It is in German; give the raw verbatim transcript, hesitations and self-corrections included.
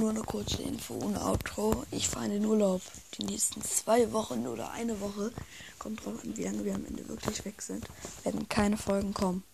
nur eine kurze Info ohne Outro. Ich fahre in den Urlaub. Die nächsten zwei Wochen oder eine Woche, kommt drauf an, wie lange wir am Ende wirklich weg sind, werden keine Folgen kommen.